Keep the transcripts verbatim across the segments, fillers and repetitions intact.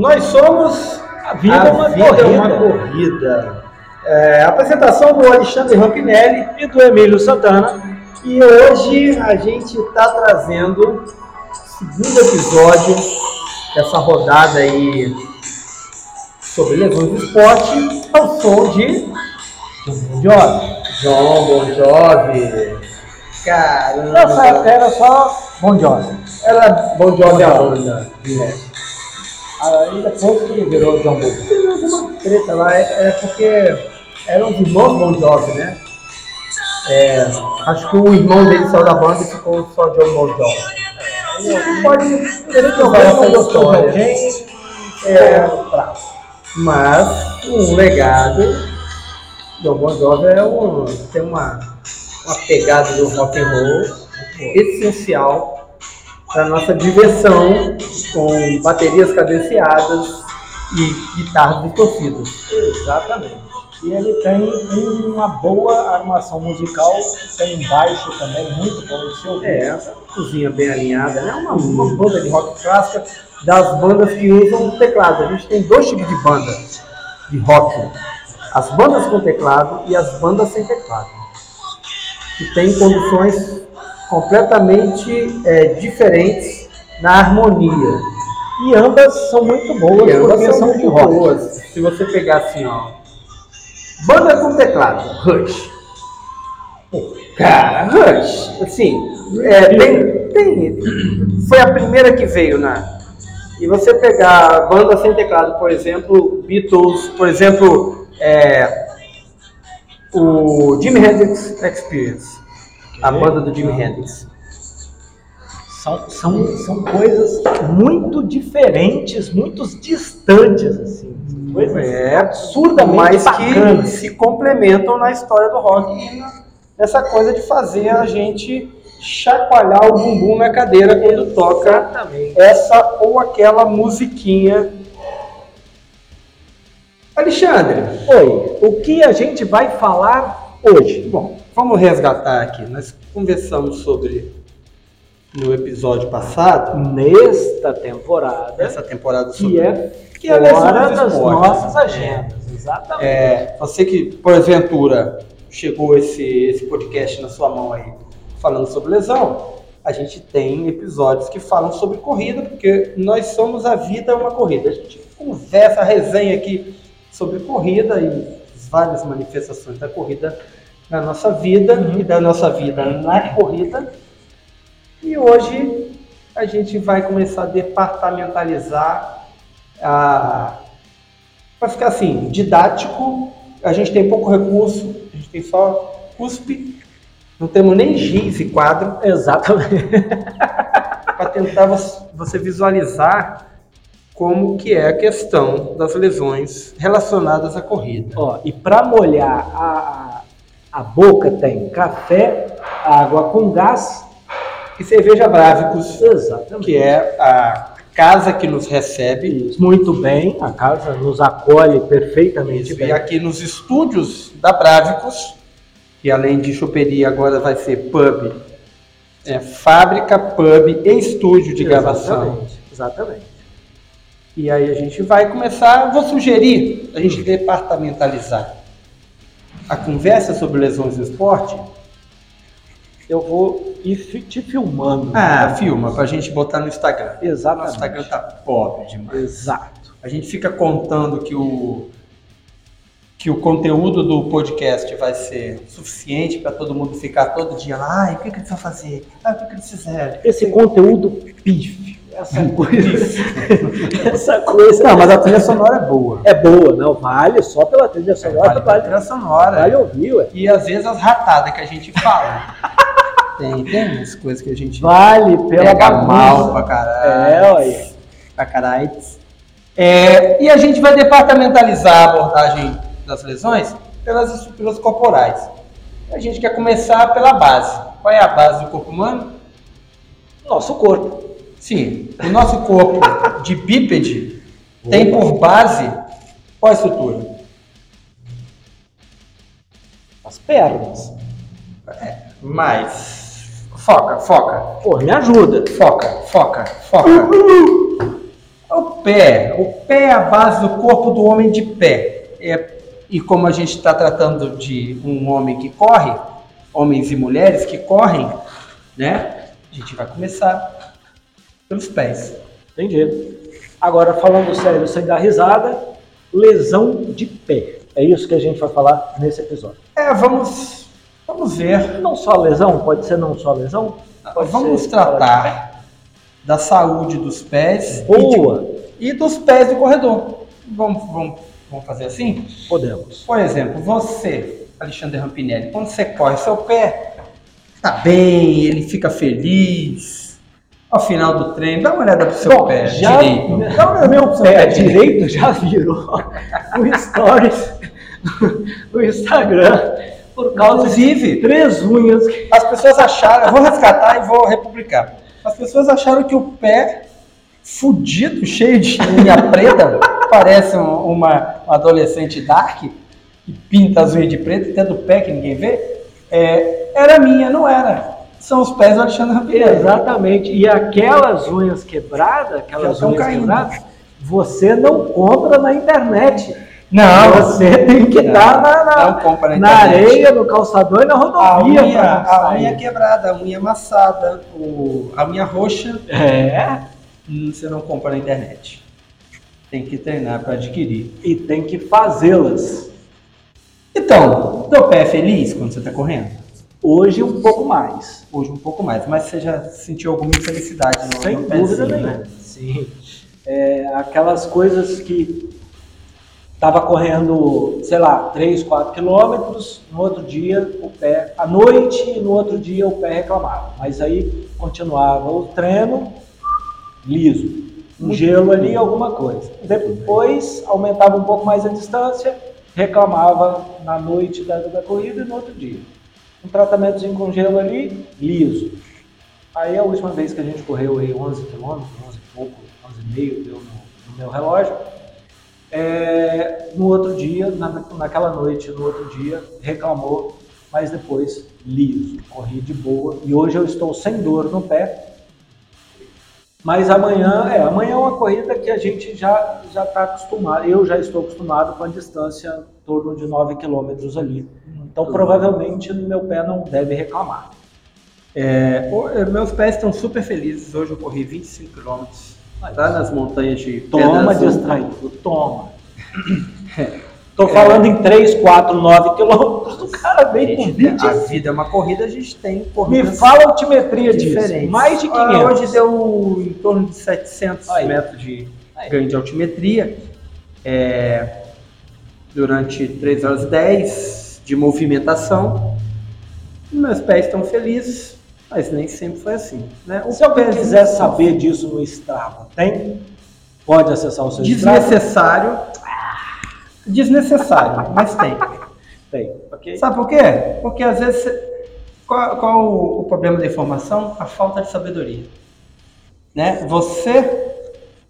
Nós somos A Vida é uma, uma Corrida. É, apresentação do Alexandre Rampinelli e do Emílio Santana. E hoje a gente está trazendo o segundo episódio dessa rodada aí sobre lesões do esporte ao som de Jon Bon Jovi. Jon Bon Jovi. Caramba. Nossa, era só Bon Jovi. Era Bon Jovi a banda. Ainda pouco que virou Jon Bon Jovi. Teve alguma treta lá, é, é porque eram os irmãos Bon Jovi, né? É, acho que o irmão dele saiu da banda e ficou só Jon Bon Jovi. É, pode ter que jogar essa história. É, tá. Mas um legado. Jon Bon Jovi é um, tem uma, uma pegada do rock and roll essencial para nossa diversão com baterias cadenciadas e guitarras distorcidas. Exatamente. E ele tem uma boa armação musical, tem um baixo também muito bom de se ouvir. É, essa cozinha bem alinhada, né? Uma, uma banda de rock clássica das bandas que usam teclado. A gente tem dois tipos de banda de rock. As bandas com teclado e as bandas sem teclado, que tem condições completamente é, diferentes na harmonia. E ambas são muito boas, ambas são muito boas. Se você pegar assim, ó, banda com teclado, Rush. Pô, cara, Rush, assim, é, tem, tem, foi a primeira que veio na... E você pegar a banda sem teclado, por exemplo, Beatles, por exemplo... É, o Jimi Hendrix Experience, a banda do Jimi Hendrix. São, são, são coisas muito diferentes, muito distantes, assim. Coisas é absurdamente mas bacanas. Que se complementam na história do rock. Essa coisa de fazer a gente chacoalhar o bumbum na cadeira quando toca exatamente essa ou aquela musiquinha. Alexandre, oi, o que a gente vai falar hoje? Bom, vamos resgatar aqui. Nós conversamos sobre, no episódio passado, nesta temporada, essa temporada sobre que é, que é fora das esporte, nossas agendas, exatamente. É, você que, porventura, chegou esse, esse podcast na sua mão aí, falando sobre lesão, a gente tem episódios que falam sobre corrida, porque nós somos A Vida é uma Corrida. A gente conversa, resenha aqui sobre corrida e várias manifestações da corrida na nossa vida uhum. e da nossa vida na corrida. E hoje a gente vai começar a departamentalizar, para ficar assim, didático. A gente tem pouco recurso, a gente tem só cuspe, não temos nem giz e quadro. Exatamente. Para tentar você visualizar como que é a questão das lesões relacionadas à corrida. Ó, e para molhar a, a, a boca tem café, água com gás e cerveja Brávicos. Exatamente. Que é a casa que nos recebe. Isso. Muito bem, a casa nos acolhe perfeitamente. E aqui nos estúdios da Brávicos, que além de choperia agora vai ser pub, é fábrica, pub e estúdio de gravação. Exatamente, exatamente. E aí a gente vai começar, vou sugerir a gente departamentalizar a conversa sobre lesões do esporte. Eu vou ir te filmando. Ah, né? Filma, pra gente botar no Instagram. Exato. O Instagram tá pobre demais. Exato. A gente fica contando que o, que o conteúdo do podcast vai ser suficiente para todo mundo ficar todo dia lá. Ai, o que, que eles vão fazer? Ah, o que, que eles fizeram? Esse Você... conteúdo pife. Essa coisa. Essa coisa. Não, mas a trilha sonora é boa. É boa, não. Vale só pela trilha sonora. É, vale pela trilha sonora. Vale ouvir, ué. E às vezes as ratadas que a gente fala. tem, tem umas coisas que a gente. Vale pela bagunça. Mal pra caralho. É, olha. Pra caralho. É, e a gente vai departamentalizar a abordagem das lesões pelas estruturas corporais. A gente quer começar pela base. Qual é a base do corpo humano? Nosso corpo. Sim, o nosso corpo de bípede tem por base qual estrutura? As pernas. É, mas... Foca, foca. Pô, me ajuda. Foca, foca, foca. O pé. O pé é a base do corpo do homem de pé. É, e como a gente está tratando de um homem que corre, homens e mulheres que correm, né? A gente vai começar pelos pés. Entendi. Agora, falando sério, sem dar risada, lesão de pé. É isso que a gente vai falar nesse episódio. É, vamos, vamos ver. Não só lesão, pode ser não só lesão. Pode vamos ser tratar da saúde dos pés. Boa. E, de, e dos pés do corredor. Vamos, vamos, vamos fazer assim? Podemos. Por exemplo, você, Alexandre Rampinelli, quando você corre, seu pé tá bem, ele fica feliz. Ao final do treino, dá uma olhada pro seu Bom, pé já, direito. Dá uma meu pé, pé direito já virou o stories do Instagram por causa Inclusive, de três unhas. As pessoas acharam, eu vou resgatar e vou republicar. As pessoas acharam que o pé fudido, cheio de unha preta, parece uma, uma adolescente dark, que pinta as unhas de preto, até do pé que ninguém vê, é, era minha, não era. São os pés do Alexandre Rampinelli. Exatamente. E aquelas unhas quebradas, aquelas unhas caindo. quebradas, você não compra na internet. Não. Você tem que estar na, na, na, na areia, no calçador e na rodovia. A unha, a unha quebrada, a unha amassada, o, a unha roxa. É. Você não compra na internet. Tem que treinar para adquirir. E tem que fazê-las. Então, teu pé é feliz quando você está correndo? Hoje um pouco mais. Hoje um pouco mais, mas você já sentiu alguma infelicidade? Não? Sem dúvida nenhuma. Sim. É, aquelas coisas que estava correndo, sei lá, três, quatro quilômetros, no outro dia o pé, à noite, e no outro dia o pé reclamava. Mas aí continuava o treino liso, um gelo ali, alguma coisa. Depois aumentava um pouco mais a distância, reclamava na noite da, da corrida e no outro dia. Um tratamentozinho com gelo ali, liso. Aí a última vez que a gente correu aí onze quilômetros, onze e pouco, onze e meio, deu no, no meu relógio. É, no outro dia, na, naquela noite, no outro dia, reclamou, mas depois liso. Corri de boa e hoje eu estou sem dor no pé. Mas amanhã é, amanhã é uma corrida que a gente já já está acostumado, eu já estou acostumado com a distância em torno de nove quilômetros ali. Então, provavelmente, meu pé não deve reclamar. É, meus pés estão super felizes. Hoje eu corri vinte e cinco quilômetros tá? Nas montanhas de Toma, distraído, toma. Estou é. falando em três, quatro, nove quilômetros. O cara vem com vinte. A vida é uma corrida, a gente tem corrida. Me fala a altimetria disso. Mais de quinhentos. Ah, hoje deu em torno de setecentos aí. Metros de aí. Ganho de altimetria. É, durante três horas e dez de movimentação, meus pés estão felizes, mas nem sempre foi assim. Né? Se alguém quiser saber disso no Strava, tem? Pode acessar o seu Desnecessário. Strava. Desnecessário. Desnecessário, mas tem. Tem, ok? Sabe por quê? Porque às vezes, você... qual, qual o problema da informação? A falta de sabedoria. Né? Você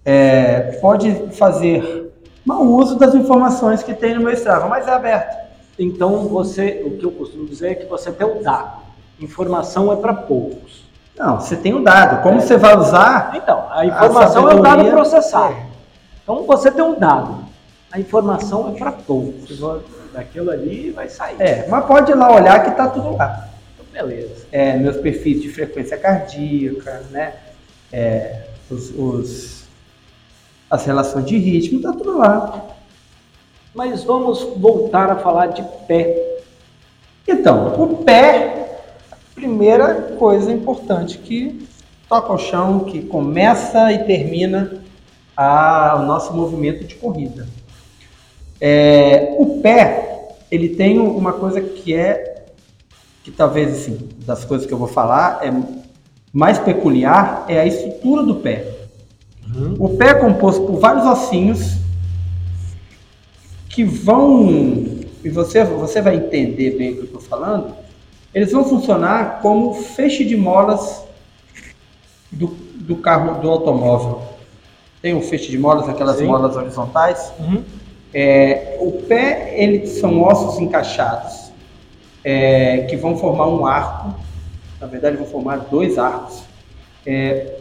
é, pode fazer mau uso das informações que tem no meu Strava, mas é aberto. Então, você, o que eu costumo dizer é que você tem o dado. Informação é para poucos. Não, você tem o dado. Como é. Você vai usar? Então, a informação a é o dado processado. É. Então, você tem um dado. A informação é para poucos. Daquilo ali vai sair. É, mas pode ir lá olhar que está tudo lá. Então, beleza. É, meus perfis de frequência cardíaca, né? É, os, os, as relações de ritmo, está tudo lá. Mas vamos voltar a falar de pé. Então, o pé, a primeira coisa importante que toca o chão, que começa e termina a, o nosso movimento de corrida. É, o pé, ele tem uma coisa que é, que talvez assim, das coisas que eu vou falar, é mais peculiar, é a estrutura do pé. Uhum. O pé é composto por vários ossinhos, que vão, e você, você vai entender bem o que eu estou falando, eles vão funcionar como feixe de molas do, do carro, do automóvel. Tem um feixe de molas, aquelas Sim. molas horizontais. Uhum. É, o pé, eles são ossos encaixados, é, que vão formar um arco, na verdade vão formar dois arcos, é,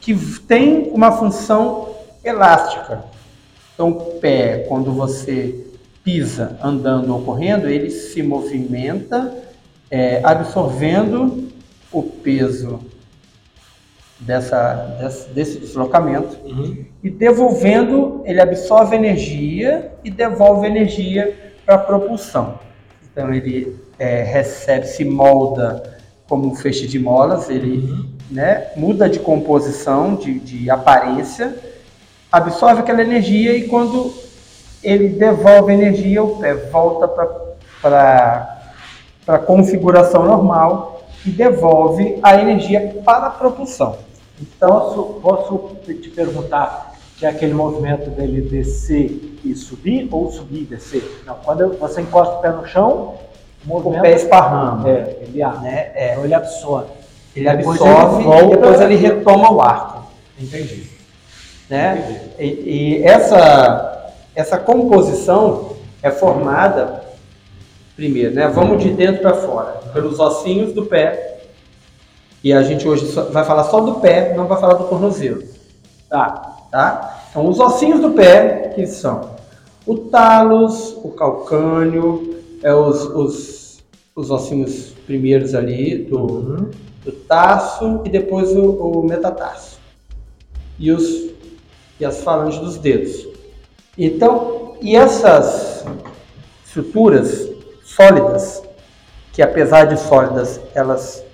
que tem uma função elástica. Então o pé, quando você pisa andando ou correndo, ele se movimenta é, absorvendo o peso dessa, desse, desse deslocamento, uhum, e devolvendo, ele absorve energia e devolve energia para a propulsão. Então ele é, recebe, se molda como um feixe de molas, ele, uhum, né, muda de composição, de, de aparência, absorve aquela energia e quando ele devolve a energia, o pé volta para a configuração normal e devolve a energia para a propulsão. Então, posso te perguntar, que é aquele movimento dele descer e subir, ou subir e descer? Não, quando você encosta o pé no chão, o, movimento, o pé esparrama. É, ele, né? é, então ele absorve. Ele depois absorve ele volta, e depois ele retoma o arco. Entendi. Né? Entendi. E, e essa... Essa composição é formada, primeiro, né? Vamos de dentro para fora, pelos ossinhos do pé. E a gente hoje só, vai falar só do pé, não vai falar do tornozelo. Tá? Tá? Então, os ossinhos do pé, que são o talos, o calcânio, é os, os, os ossinhos primeiros ali do, uhum, do tarso e depois o, o metatarso. E, os, e as falanges dos dedos. Então, e essas estruturas sólidas, que apesar de sólidas, elas,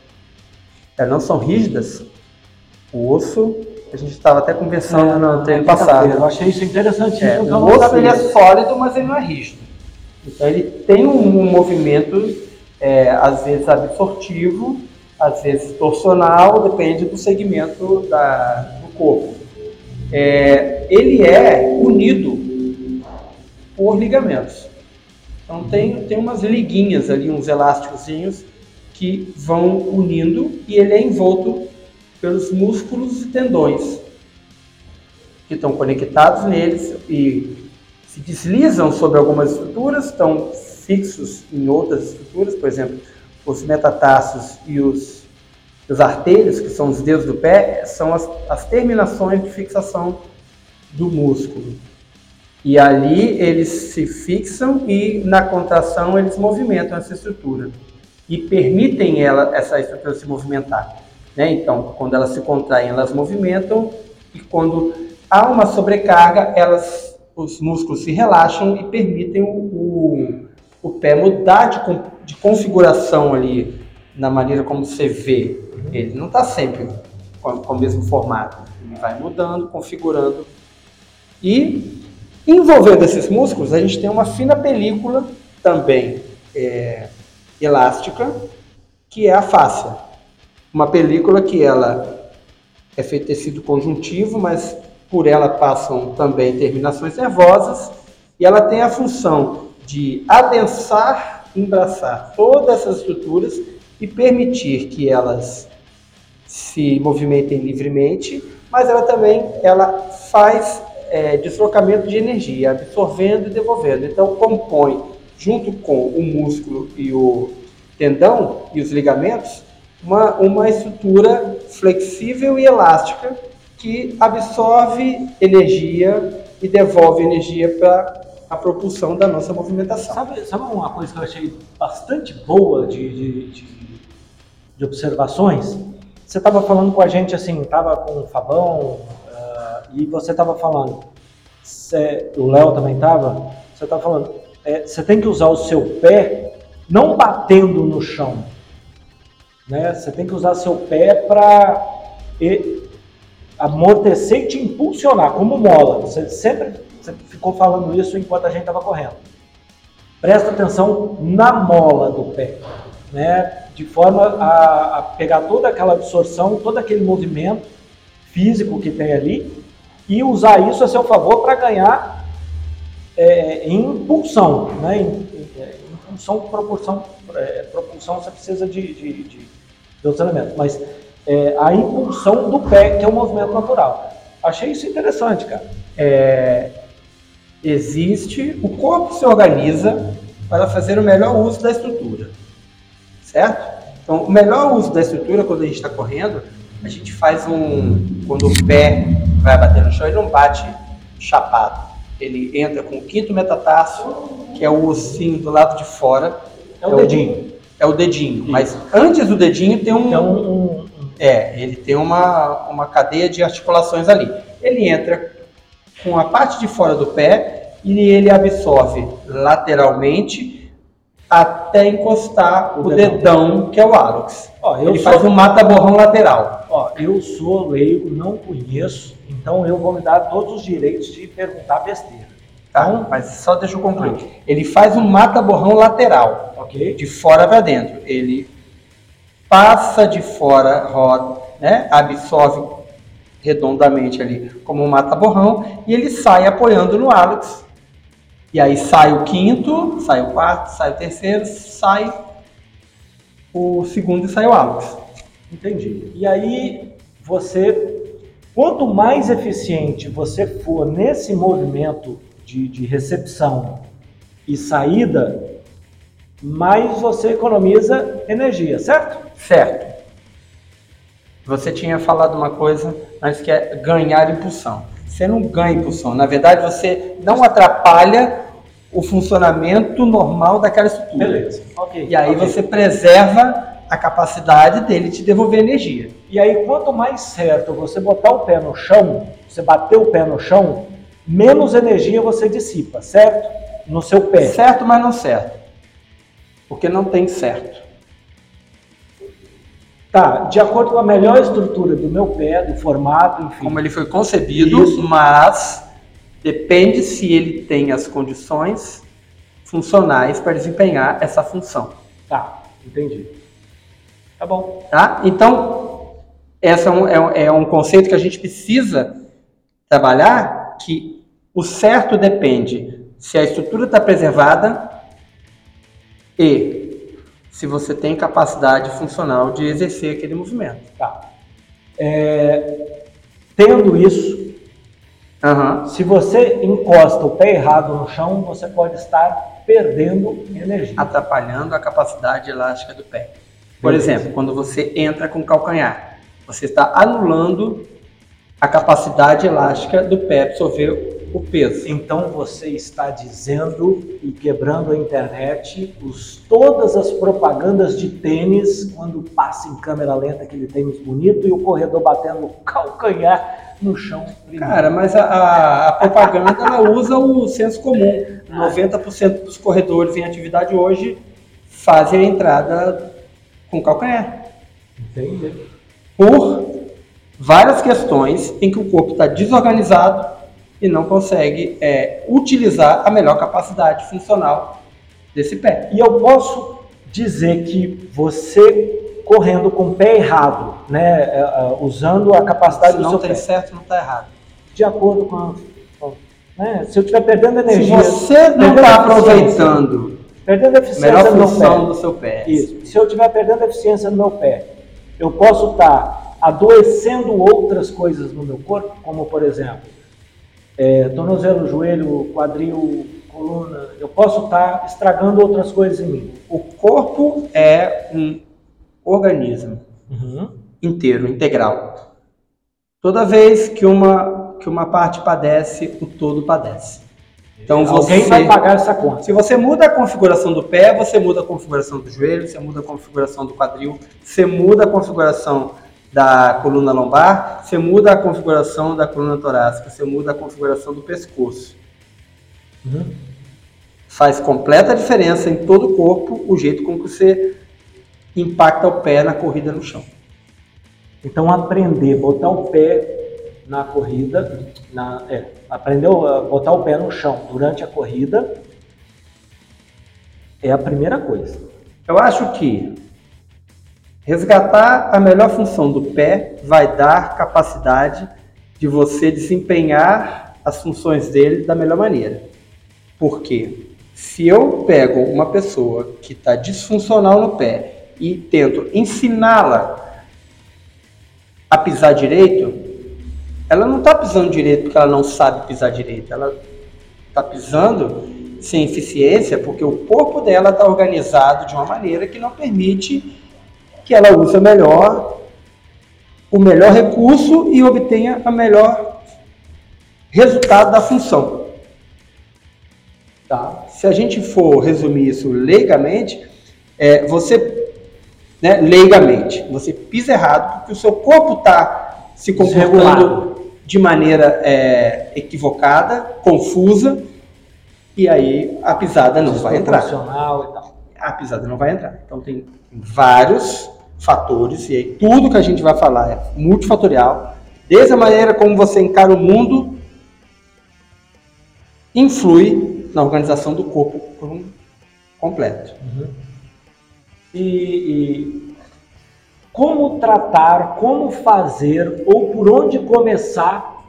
elas não são rígidas, o osso, a gente estava até conversando é, no tempo passado. Eu achei isso interessante. É, o osso ele é sólido, mas ele não é rígido. Então ele tem um, um movimento, é, às vezes absortivo, às vezes torsional, depende do segmento da, do corpo. É, ele é unido por ligamentos. Então tem, tem umas liguinhas ali, uns elásticozinhos que vão unindo e ele é envolto pelos músculos e tendões que estão conectados neles e se deslizam sobre algumas estruturas, estão fixos em outras estruturas, por exemplo, os metatarsos e os, os artérios, que são os dedos do pé, são as, as terminações de fixação do músculo. E ali eles se fixam e na contração eles movimentam essa estrutura e permitem ela, essa estrutura se movimentar. Né? Então, quando elas se contraem, elas movimentam e quando há uma sobrecarga, elas, os músculos se relaxam e permitem o, o, o pé mudar de, de configuração ali na maneira como você vê. Ele não está sempre com, com o mesmo formato, ele vai mudando, configurando e... Envolvendo esses músculos, a gente tem uma fina película também é, elástica, que é a fáscia. Uma película que ela é feita de tecido conjuntivo, mas por ela passam também terminações nervosas e ela tem a função de adensar, embraçar todas essas estruturas e permitir que elas se movimentem livremente, mas ela também ela faz... É, deslocamento de energia, absorvendo e devolvendo. Então, compõe, junto com o músculo e o tendão e os ligamentos, uma, uma estrutura flexível e elástica que absorve energia e devolve energia para a propulsão da nossa movimentação. Sabe, sabe uma coisa que eu achei bastante boa de, de, de, de observações? Você estava falando com a gente, assim, estava com o Fabão... E você estava falando, cê, o Léo também estava, você estava falando, você é, tem que usar o seu pé não batendo no chão. Você, né? Tem que usar seu pé para amortecer e te impulsionar, como mola. Você sempre, sempre ficou falando isso enquanto a gente estava correndo. Presta atenção na mola do pé, né? De forma a, a pegar toda aquela absorção, todo aquele movimento físico que tem ali, e usar isso a seu favor para ganhar é, impulsão, né? Impulsão, propulsão, é, propulsão você precisa de, de, de, de outros elementos, mas é, a impulsão do pé, que é um movimento natural. Achei isso interessante, cara. É, existe, o corpo se organiza para fazer o melhor uso da estrutura, certo? Então, o melhor uso da estrutura, quando a gente está correndo, a gente faz um, quando o pé vai bater no chão, ele não bate chapado. Ele entra com o quinto metatarso, que é o ossinho do lado de fora. É o é dedinho. O, é o dedinho, Sim. mas antes do dedinho tem um... Então, um... É, ele tem uma, uma cadeia de articulações ali. Ele entra com a parte de fora do pé e ele absorve lateralmente até encostar o, o dedão. dedão, que é o hálux. Ó, ele sou... faz um mata-borrão lateral. Ó, eu sou leigo, não conheço, então eu vou me dar todos os direitos de perguntar besteira. Tá, então, mas só deixa eu concluir. Tá. Ele faz um mata-borrão lateral, okay. de fora para dentro. Ele passa de fora, roda, né, absorve redondamente ali como um mata-borrão e ele sai apoiando no hálux. E aí sai o quinto, sai o quarto, sai o terceiro, sai o segundo e sai o hálux. Entendi. E aí você, quanto mais eficiente você for nesse movimento de, de recepção e saída, mais você economiza energia, certo? Certo. Você tinha falado uma coisa, mas que é ganhar impulsão. Você não ganha impulsão. Na verdade, você não atrapalha o funcionamento normal daquela estrutura. Beleza. Okay. E aí okay. você preserva a capacidade dele te devolver energia. E aí, quanto mais certo você botar o pé no chão, você bater o pé no chão, menos energia você dissipa, certo? No seu pé. Certo, mas não certo. Porque não tem certo. Tá, de acordo com a melhor estrutura do meu pé, do formato, enfim. Como ele foi concebido, Isso. mas depende se ele tem as condições funcionais para desempenhar essa função. Tá, entendi. Tá bom. Tá? Então, esse é um, é, é um conceito que a gente precisa trabalhar, que o certo depende se a estrutura está preservada e... se você tem capacidade funcional de exercer aquele movimento. Tá. É, tendo isso, uhum. se você encosta o pé errado no chão, você pode estar perdendo energia. Atrapalhando a capacidade elástica do pé. Por Beleza. exemplo, quando você entra com o calcanhar, você está anulando a capacidade elástica do pé absorver o peso. Então você está dizendo e quebrando a internet, os, todas as propagandas de tênis, quando passa em câmera lenta aquele tênis bonito e o corredor batendo o calcanhar no chão. Primeiro. Cara, mas a, a, a propaganda ela usa o senso comum. noventa por cento dos corredores em atividade hoje fazem a entrada com calcanhar. Entendi. Por várias questões em que o corpo está desorganizado e não consegue é, utilizar a melhor capacidade funcional desse pé. E eu posso dizer que você correndo com o pé errado, né, usando a capacidade do seu pé. Não tem certo, não está errado. De acordo com a... Com, né, se eu estiver perdendo energia... Se você não está aproveitando perdendo eficiência melhor função no do seu pé. Isso. Se eu estiver perdendo eficiência no meu pé, eu posso estar adoecendo outras coisas no meu corpo, como por exemplo... É, tornozelo, joelho, quadril, coluna, eu posso estar estragando outras coisas em mim. O corpo é um organismo uhum. inteiro, integral. Toda vez que uma, que uma parte padece, o todo padece. Então você, alguém vai pagar essa conta. Se você muda a configuração do pé, você muda a configuração do joelho, você muda a configuração do quadril, você muda a configuração da coluna lombar, você muda a configuração da coluna torácica, você muda a configuração do pescoço. Uhum. Faz completa diferença em todo o corpo o jeito como você impacta o pé na corrida no chão. Então aprender a botar o pé na corrida, na, é, aprender a botar o pé no chão durante a corrida é a primeira coisa. Eu acho que resgatar a melhor função do pé vai dar capacidade de você desempenhar as funções dele da melhor maneira. Porque se eu pego uma pessoa que está disfuncional no pé e tento ensiná-la a pisar direito, ela não está pisando direito porque ela não sabe pisar direito. Ela está pisando sem eficiência porque o corpo dela está organizado de uma maneira que não permite... que ela usa melhor, o melhor recurso e obtenha a melhor resultado da função. Tá? Se a gente for resumir isso leigamente, é, você, né, leigamente, você pisa errado porque o seu corpo está se comportando de maneira é, equivocada, confusa, e aí a pisada não vai entrar. A pisada não vai entrar. Então tem vários fatores, e aí tudo que a gente vai falar é multifatorial, desde a maneira como você encara o mundo, influi na organização do corpo por um completo. Uhum. E, e como tratar, como fazer ou por onde começar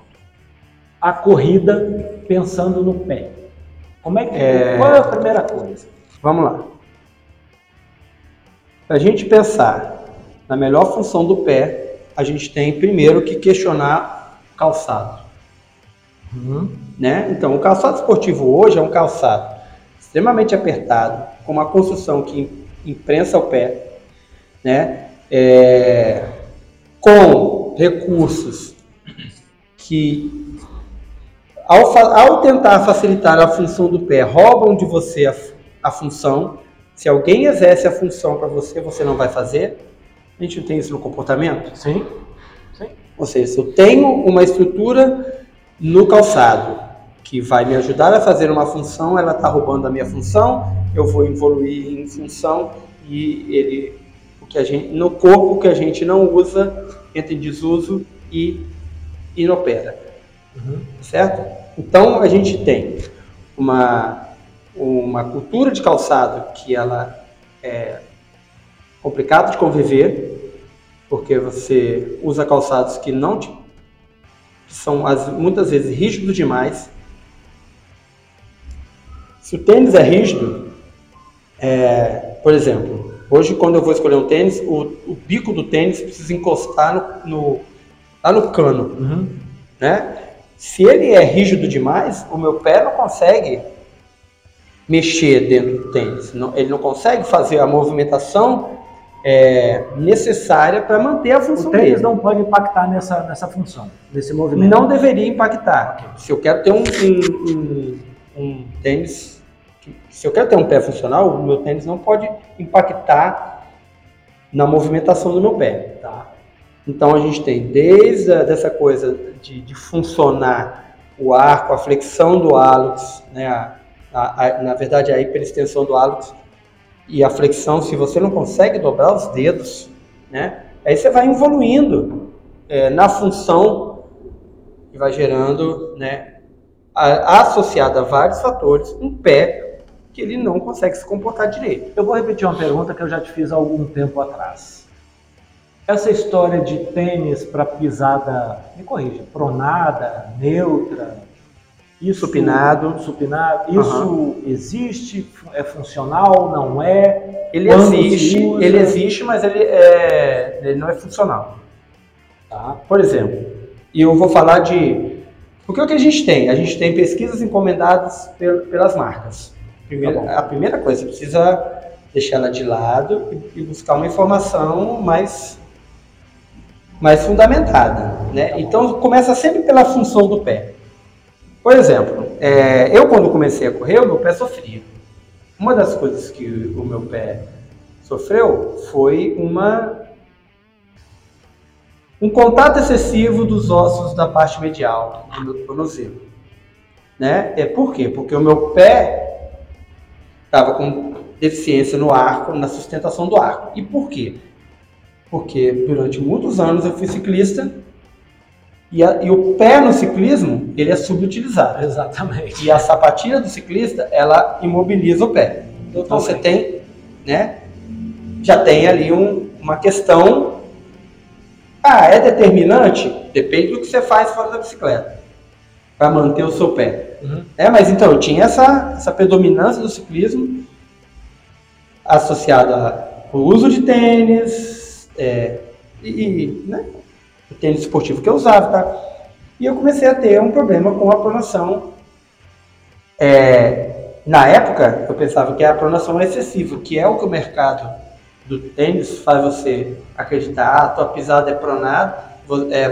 a corrida pensando no pé? Como é que é... Qual é a primeira coisa? Vamos lá. Para a gente pensar na melhor função do pé, a gente tem primeiro que questionar o calçado. Uhum. Né? Então, o calçado esportivo hoje é um calçado extremamente apertado, com uma construção que imprensa o pé, né? É... com recursos que, ao, fa... ao tentar facilitar a função do pé, roubam de você a, a função. Se alguém exerce a função para você, você não vai fazer. A gente não tem isso no comportamento? Sim. Sim. Ou seja, se eu tenho uma estrutura no calçado que vai me ajudar a fazer uma função, ela está roubando a minha função, eu vou evoluir em função, e ele, o que a gente, no corpo que a gente não usa, entra em desuso e inopera. Uhum. Certo? Então, a gente tem uma... uma cultura de calçado que ela é complicada de conviver, porque você usa calçados que não te, que são as, muitas vezes rígidos demais. Se o tênis é rígido, é, por exemplo, hoje quando eu vou escolher um tênis, o, o bico do tênis precisa encostar no, no, lá no cano. Uhum. Né? Se ele é rígido demais, o meu pé não consegue mexer dentro do tênis, não, ele não consegue fazer a movimentação é, necessária para manter a função dele. O tênis dele não pode impactar nessa, nessa função, nesse movimento? Não deveria impactar. Okay. Se eu quero ter um, um, um, um tênis, se eu quero ter um pé funcional, o meu tênis não pode impactar na movimentação do meu pé. Tá? Então a gente tem desde a, dessa coisa de, de funcionar o arco, a flexão do hálux, né, a, A, a, na verdade, a hiperextensão do hálux e a flexão, se você não consegue dobrar os dedos, né, aí você vai evoluindo é, na função e vai gerando, né, a, associada a vários fatores, um pé que ele não consegue se comportar direito. Eu vou repetir uma pergunta que eu já te fiz há algum tempo atrás. Essa história de tênis para pisada, me corrija, pronada, neutra... Isso, supinado. supinado. Isso uhum. Existe? É funcional? Não é? Ele Quando existe, ele existe, mas ele, é, ele não é funcional. Tá? Por exemplo, e eu vou falar de... O que é que a gente tem? A gente tem pesquisas encomendadas pel, pelas marcas. Primeira, tá a primeira coisa, você precisa deixar ela de lado e, e buscar uma informação mais, mais fundamentada. Né? Tá, então, começa sempre pela função do pé. Por exemplo, é, eu quando comecei a correr, o meu pé sofria. Uma das coisas que o, o meu pé sofreu foi uma, um contato excessivo dos ossos da parte medial do meu tornozelo. Né? É, por quê? Porque o meu pé estava com deficiência no arco, na sustentação do arco. E por quê? Porque durante muitos anos eu fui ciclista, E, a, e o pé no ciclismo, ele é subutilizado. Exatamente. E a sapatilha do ciclista, ela imobiliza o pé. Então, então você tem, né, já tem ali um, uma questão, ah, é determinante? Depende do que você faz fora da bicicleta, para manter o seu pé. Uhum. É, mas então, eu tinha essa, essa predominância do ciclismo associada ao uso de tênis, é, e, né, o tênis esportivo que eu usava, tá? E eu comecei a ter um problema com a pronação. É, na época, eu pensava que a pronação era excessiva, que é o que o mercado do tênis faz você acreditar. Ah, tua pisada é pronada,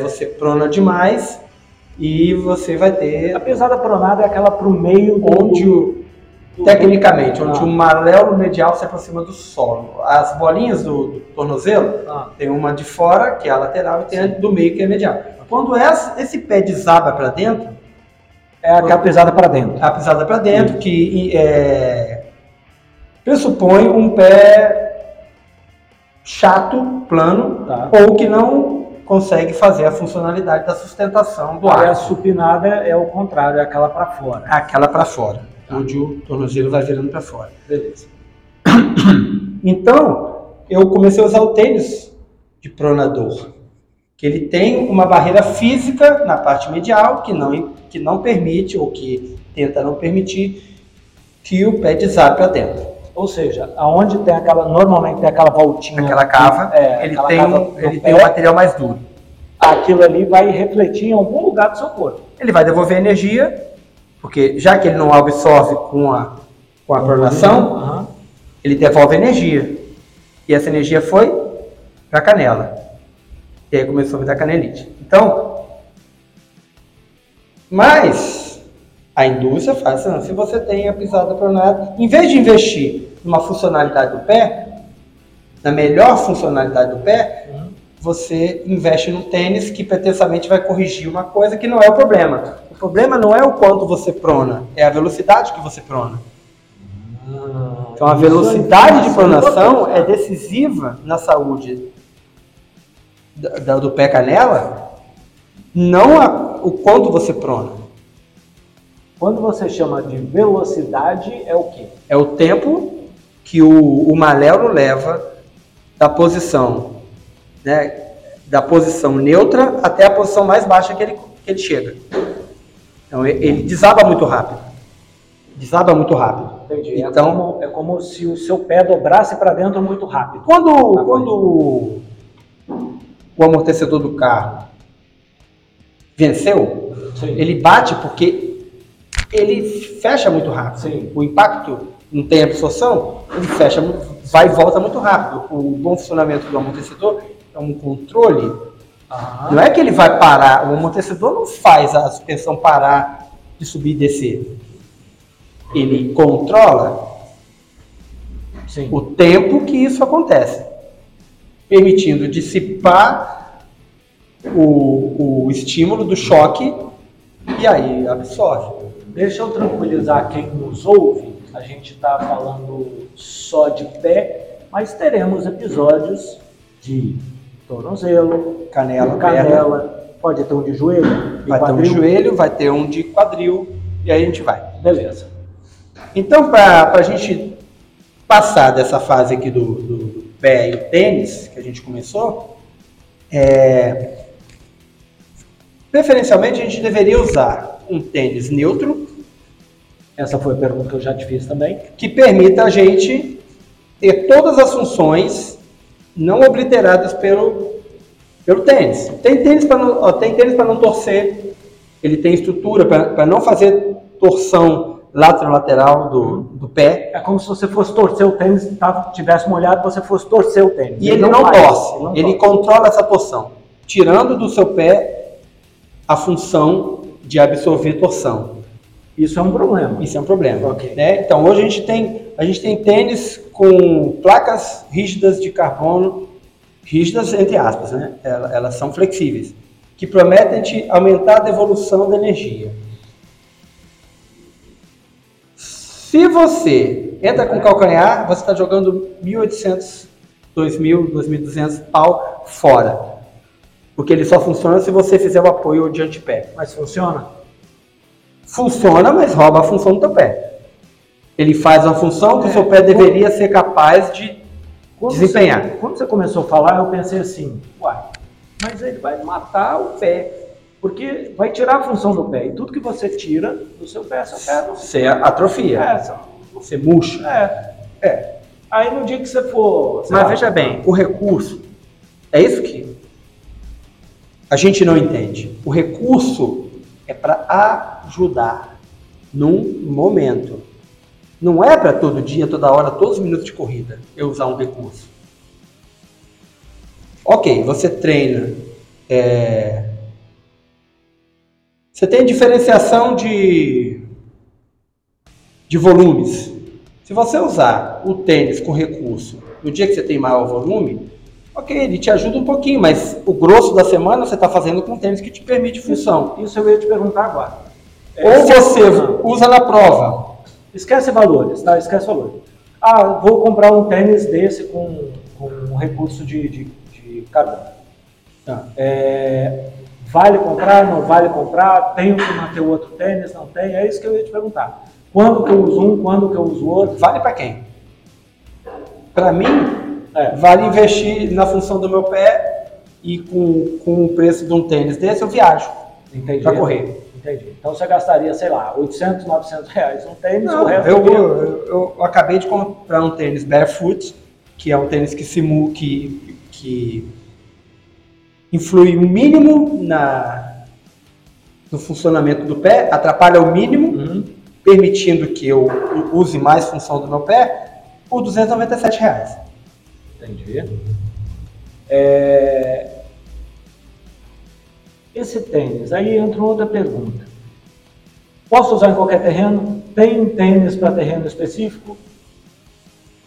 você prona demais, E você vai ter... A pesada pronada é aquela pro meio... Onde, do... o... tecnicamente, ah. onde o maléolo medial se aproxima do solo. As bolinhas do, do tornozelo, ah. tem uma de fora, que é a lateral, e tem Sim. a do meio, que é a medial. Quando essa, esse pé desaba para dentro... É a pisada para dentro. A pisada para dentro, Sim. que é, pressupõe um pé chato, plano, tá. ou que não consegue fazer a funcionalidade da sustentação do arco. A supinada é o contrário, é aquela para fora. Aquela para fora, tá. onde o tornozelo vai virando para fora. Beleza. Então, eu comecei a usar o tênis de pronador, que ele tem uma barreira física na parte medial, que não, que não permite, ou que tenta não permitir, que o pé desabe para dentro. Ou seja, aonde tem aquela, normalmente tem aquela voltinha... Aquela cava, é, ele, aquela tem, cava ele tem um material mais duro. Aquilo ali vai refletir em algum lugar do seu corpo. Ele vai devolver energia, porque já que ele não absorve com a, com a pronação, uhum. ele devolve energia. E essa energia foi para a canela. E aí começou a me dar canelite. Então, mas a indústria faz assim, se você tem a pisada pronada, em vez de investir numa funcionalidade do pé, na melhor funcionalidade do pé, uhum. você investe num tênis que pretensamente vai corrigir uma coisa que não é o problema. O problema não é o quanto você prona, é a velocidade que você prona. Ah, então a velocidade de pronação é decisiva na saúde Do, do pé canela, não a, o quanto você prona. Quando você chama de velocidade, é o quê? É o tempo que o, o maléolo leva da posição, né, da posição neutra até a posição mais baixa que ele, que ele chega. Então ele, ele desaba muito rápido. Desaba muito rápido. Entendi. Então, é, como, é como se o seu pé dobrasse para dentro muito rápido. Quando... Ah, quando... o amortecedor do carro venceu, Sim. ele bate porque ele fecha muito rápido. Sim. O impacto não tem absorção, ele fecha, vai e volta muito rápido. O bom funcionamento do amortecedor é um controle. Ah. Não é que ele vai parar, o amortecedor não faz a suspensão parar de subir e descer. Ele controla Sim. o tempo que isso acontece, permitindo dissipar o, o estímulo do choque e aí absorve. Deixa eu tranquilizar quem nos ouve, a gente está falando só de pé, mas teremos episódios de tornozelo, canela, canela perna. Pode ter um de joelho, de vai quadril. ter um de joelho, vai ter um de quadril e aí a gente vai. Beleza. Então, para a gente passar dessa fase aqui do, do pé e o tênis, que a gente começou, é... preferencialmente a gente deveria usar um tênis neutro, essa foi a pergunta que eu já te fiz também, que permita a gente ter todas as funções não obliteradas pelo, pelo tênis. Tem tênis para não, tem tênis para não torcer, ele tem estrutura para não fazer torção lateral do, do pé. É como se você fosse torcer o tênis, tá, tivesse molhado, você fosse torcer o tênis. E ele, ele não torce, ele, não ele controla essa torção, tirando do seu pé a função de absorver torção. Isso é um problema. Isso é um problema. Okay. Né? Então hoje a gente, tem, a gente tem tênis com placas rígidas de carbono, rígidas entre aspas, né? Elas, elas são flexíveis, que prometem te aumentar a devolução da energia. Se você entra com calcanhar, você está jogando mil e oitocentos, dois mil, dois mil e duzentos pau fora. Porque ele só funciona se você fizer o apoio de antepé. Mas funciona? Funciona, mas rouba a função do teu pé. Ele faz uma função que o seu pé deveria ser capaz de quando desempenhar. Você, quando você começou a falar, eu pensei assim, uai, mas ele vai matar o pé. Porque vai tirar a função do pé. E tudo que você tira do seu pé, seu pé não... Você atrofia. É, você, você murcha. É. é. Aí no dia que você for... Você Mas vai... veja bem, o recurso... É isso que a gente não entende. O recurso é para ajudar num momento. Não é para todo dia, toda hora, todos os minutos de corrida, eu usar um recurso. Ok, você treina... É... Você tem diferenciação de, de volumes. Se você usar o tênis com recurso no dia que você tem maior volume, ok, ele te ajuda um pouquinho, mas o grosso da semana você está fazendo com o tênis que te permite função. Isso eu ia te perguntar agora. É, Ou você não. usa na prova. Esquece valores, tá? Esquece valores. Ah, vou comprar um tênis desse com, com um recurso de, de, de carbono. Tá. É, vale comprar, não vale comprar? Tenho que manter o outro tênis, não tem? É isso que eu ia te perguntar. Quando que eu uso um, quando que eu uso outro? Vale para quem? Para mim... É. Vale investir na função do meu pé e com, com o preço de um tênis desse eu viajo para correr. Entendi. Então você gastaria, sei lá, oitocentos, novecentos reais um tênis? Não, eu, eu, eu, eu acabei de comprar um tênis barefoot, que é um tênis que simula, que, que influi o mínimo na, no funcionamento do pé, atrapalha o mínimo, uhum. permitindo que eu use mais função do meu pé, por duzentos e noventa e sete reais. Entendi. É... Esse tênis, aí entra outra pergunta. Posso usar em qualquer terreno? Tem tênis para terreno específico?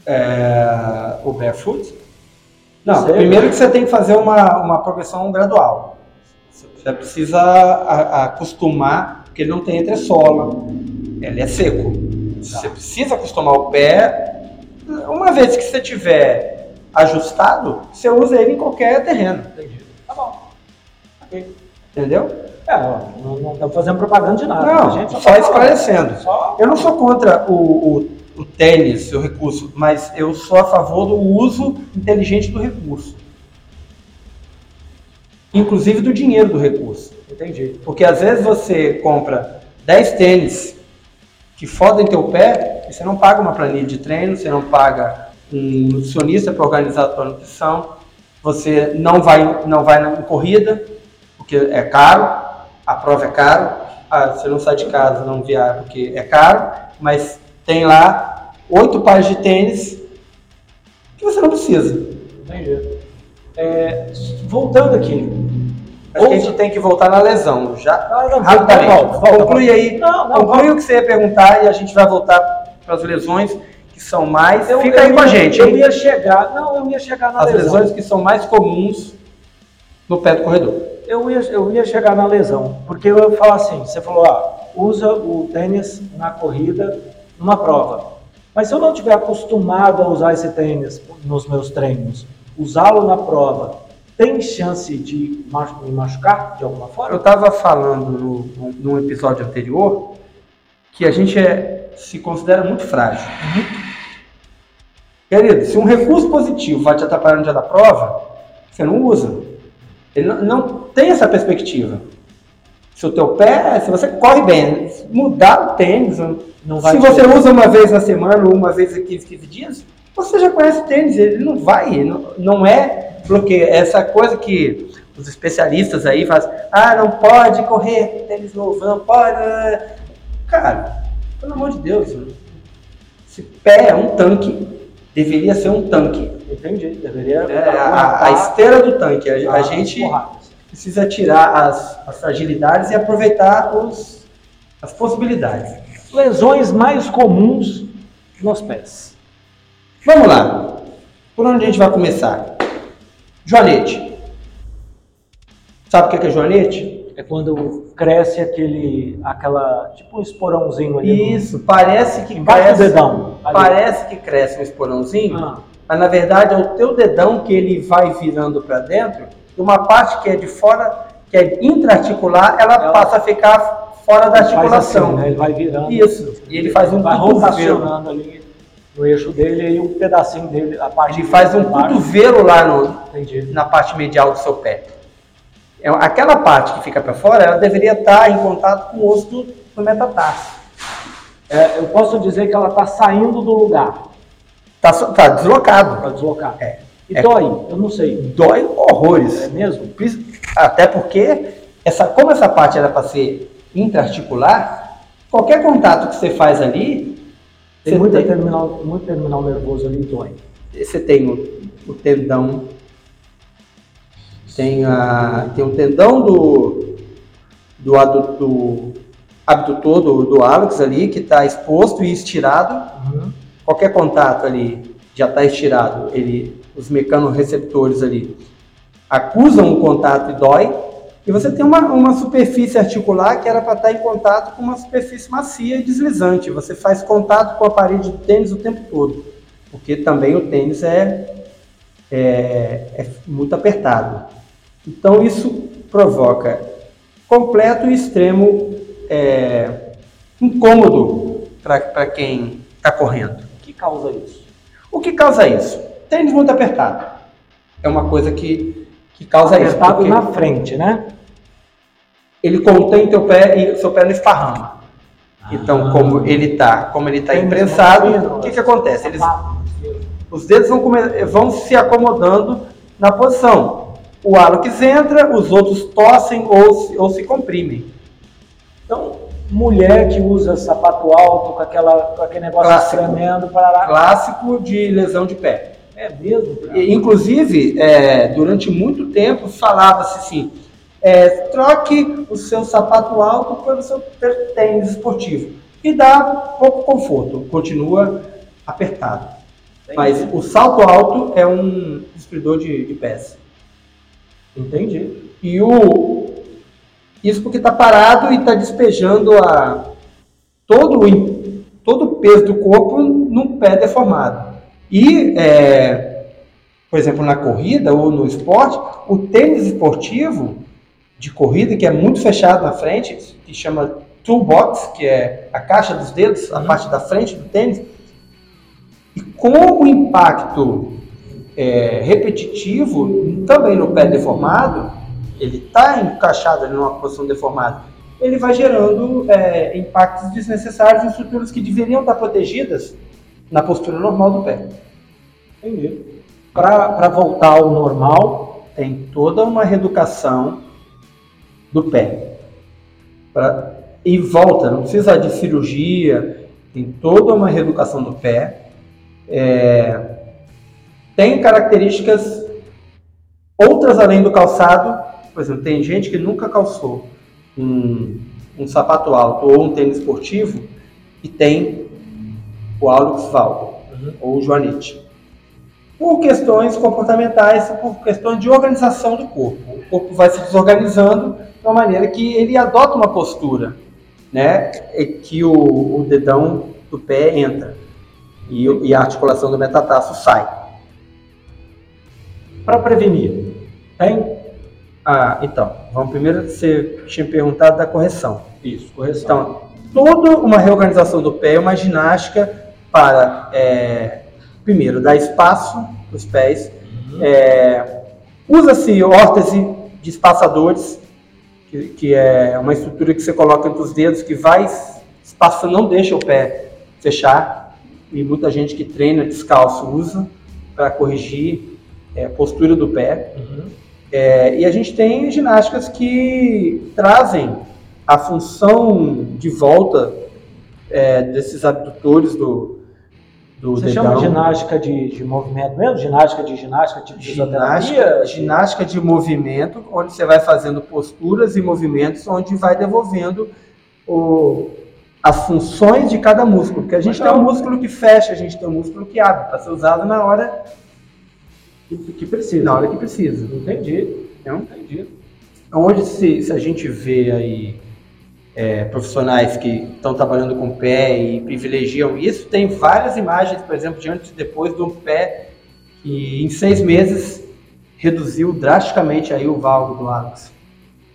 É... O barefoot? Não, Não primeiro que você tem que fazer uma, uma progressão gradual. Você precisa acostumar, porque ele não tem entressola, ele é seco. Tá. Você precisa acostumar o pé, uma vez que você tiver ajustado, você usa ele em qualquer terreno. Entendi. Tá bom. Okay. Entendeu? É, ó, não, não estamos fazendo propaganda de nada. Não, a gente só, só tá esclarecendo. Só... Eu não sou contra o, o, o tênis, o recurso, mas eu sou a favor do uso inteligente do recurso. Inclusive do dinheiro do recurso. Entendi. Porque às vezes você compra dez tênis que fodem teu pé e você não paga uma planilha de treino, você não paga um nutricionista para organizar a tua nutrição, você não vai, não vai na corrida, porque é caro, a prova é caro, ah, você não sai de casa, não viaja porque é caro, mas tem lá oito pares de tênis que você não precisa. Entendi. É, voltando aqui, acho que a gente tem que voltar na lesão, já ah, não, rapidamente, volta, volta, volta, conclui aí, não, não, conclui o que você ia perguntar e a gente vai voltar para as lesões, que são mais... Eu, Fica eu, aí com a gente. Eu ia chegar... Não, eu ia chegar na As lesão. As lesões que são mais comuns no pé do corredor. Eu ia, eu ia chegar na lesão, porque eu ia falar assim, você falou, ah, usa o tênis na corrida, numa prova. Mas se eu não estiver acostumado a usar esse tênis nos meus treinos, usá-lo na prova, tem chance de me machucar de alguma forma? Eu estava falando no, no episódio anterior que a gente é, se considera muito frágil. Uhum. Querido, se um recurso positivo vai te atrapalhar no dia da prova, você não usa. Ele não, não tem essa perspectiva. Se o teu pé, se você corre bem, mudar o tênis, não vai se você bem. usa uma vez na semana ou uma vez a quinze, quinze dias, você já conhece o tênis, ele não vai, não, não é porque essa coisa que os especialistas aí fazem, ah, não pode correr, tênis novo, não pode... Cara, pelo amor de Deus, esse pé é um tanque. Deveria ser um tanque. Entendi, deveria... É, a, a esteira do tanque. A, a gente porradas. precisa tirar as, as fragilidades e aproveitar os, as possibilidades. Lesões mais comuns nos pés. Vamos lá. Por onde a gente vai começar? Joanete. Sabe o que é, que é joanete? É quando cresce aquele... aquela tipo um esporãozinho ali. Isso, no... parece que Embaixo cresce... do dedão. Ali. Parece que cresce um esporãozinho, ah. mas na verdade é o teu dedão que ele vai virando para dentro, e uma parte que é de fora, que é intraarticular, ela, ela passa a ficar fora da articulação. Assim, né? Ele vai virando. Isso, e ele faz um cotovelo ali no eixo dele e um pedacinho dele, a parte Ele faz um cotovelo lá no, na parte medial do seu pé. Aquela parte que fica para fora, ela deveria estar em contato com o osso do, do metatarso. É, eu posso dizer que ela está saindo do lugar. Está tá deslocado. Está deslocado. É. E é. dói, eu não sei. Dói horrores. É mesmo? Até porque, essa, como essa parte era para ser intraarticular, qualquer contato que você faz ali... Tem, muito, tem terminal, muito terminal nervoso ali, dói. Você tem o, o tendão... Tem, a, tem o tendão do... do abdutor do, do hálux ali, que está exposto e estirado. Uhum. Qualquer contato ali já está estirado, ele, os mecanorreceptores ali acusam o contato e dói. E você tem uma, uma superfície articular que era para estar em contato com uma superfície macia e deslizante. Você faz contato com a parede do tênis o tempo todo, porque também o tênis é, é, é muito apertado. Então isso provoca completo e extremo é, incômodo para quem está correndo. O que causa isso? O que causa isso? Tênis muito apertado. É uma coisa que... que causa isso, porque na frente, né? Ele contém teu pé e seu pé não esparrama. Ah, então, como ele está, como ele está imprensado, o que que acontece? Eles, os dedos vão, come, vão se acomodando na posição. O hálux entra, os outros tossem ou se, ou se comprimem. Então, mulher que usa sapato alto com, aquela, com aquele negócio clássico, tremendo para lá. Clássico de lesão de pé. É mesmo? E, inclusive, é, durante muito tempo falava-se assim, é, troque o seu sapato alto pelo seu tênis esportivo. E dá pouco conforto, continua apertado. Entendi. Mas o salto alto é um destruidor de, de pés. Entendi. E o, isso porque está parado e está despejando a, todo, o, todo o peso do corpo num pé deformado. E, é, por exemplo, na corrida ou no esporte, o tênis esportivo de corrida, que é muito fechado na frente, que chama toolbox, que é a caixa dos dedos, a parte da frente do tênis, e com o impacto é, repetitivo, também no pé deformado, ele está encaixado ali numa posição deformada, ele vai gerando é, impactos desnecessários em estruturas que deveriam estar protegidas na postura normal do pé. Entendi. Para voltar ao normal, tem toda uma reeducação do pé. Pra, e volta, não precisa de cirurgia, tem toda uma reeducação do pé. É, tem características outras além do calçado. Por exemplo, tem gente que nunca calçou um, um sapato alto ou um tênis esportivo e tem o hálux valgo, uhum, ou joanite. Por questões comportamentais, por questões de organização do corpo. O corpo vai se desorganizando de uma maneira que ele adota uma postura, né, que o, o dedão do pé entra e, e a articulação do metatarso sai. Para prevenir, tem? Ah, então, vamos primeiro, você tinha perguntado da correção. Isso, correção. Então, toda uma reorganização do pé, uma ginástica para, é, primeiro, dar espaço para os pés. Uhum. É, usa-se órtese de espaçadores, que, que é uma estrutura que você coloca entre os dedos, que vai espaçando, não deixa o pé fechar. E muita gente que treina descalço usa para corrigir é, a postura do pé. Uhum. É, e a gente tem ginásticas que trazem a função de volta é, desses abdutores do, do Você dedão. Chama de ginástica de, de movimento mesmo? Ginástica de ginástica, tipo de ginástica, ginástica de movimento, onde você vai fazendo posturas e movimentos, onde vai devolvendo o, as funções de cada músculo. Porque a gente então, tem um músculo que fecha, a gente tem um músculo que abre, para ser usado na hora que, que precisa. Na hora que precisa. Entendi. Então, entendi. Onde se, se a gente vê aí É, profissionais que estão trabalhando com o pé e privilegiam isso, tem várias imagens, por exemplo, de antes e depois de um pé que em seis meses reduziu drasticamente aí o valgo do hálux.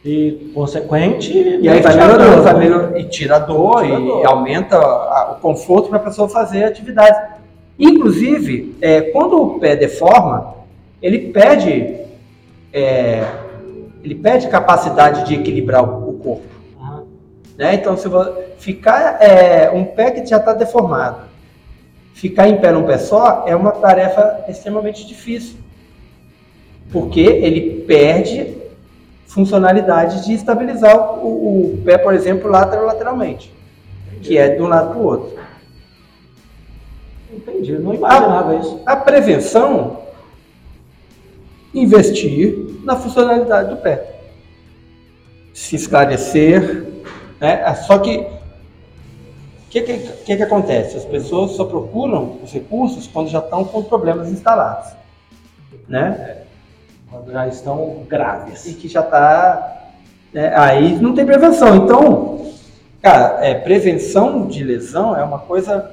E consequente... E, e aí vai melhorando, vai melhorando, e tira a dor, tira a dor. E aumenta a, o conforto para a pessoa fazer atividades. Inclusive, é, quando o pé deforma, ele perde, é, ele perde capacidade de equilibrar o, o corpo. Né? Então, se ficar é, um pé que já está deformado, ficar em pé num pé só é uma tarefa extremamente difícil, porque ele perde funcionalidade de estabilizar o, o pé, por exemplo, lateral-lateralmente, que é de um lado para o outro. Entendi, não imaginava a, isso. A prevenção, investir na funcionalidade do pé. se esclarecer, né? Só que o que, que, que acontece? As pessoas só procuram os recursos quando já estão com problemas instalados, né? Quando já estão graves e que já está, né? Aí não tem prevenção. Então, cara, é, prevenção de lesão é uma coisa,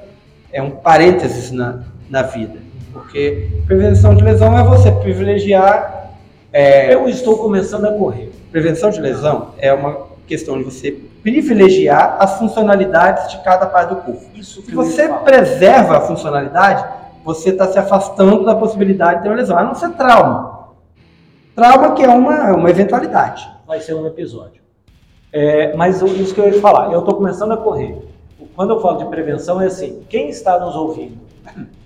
é um parênteses na, na vida, porque prevenção de lesão é você privilegiar... É, eu estou começando a correr. Prevenção de lesão é uma questão de você privilegiar as funcionalidades de cada parte do corpo. Isso que se você preserva a funcionalidade, você está se afastando da possibilidade de ter uma lesão, a não ser trauma. Trauma que é uma, uma eventualidade. Vai ser um episódio. É, mas isso que eu ia falar, eu estou começando a correr. Quando eu falo de prevenção é assim, quem está nos ouvindo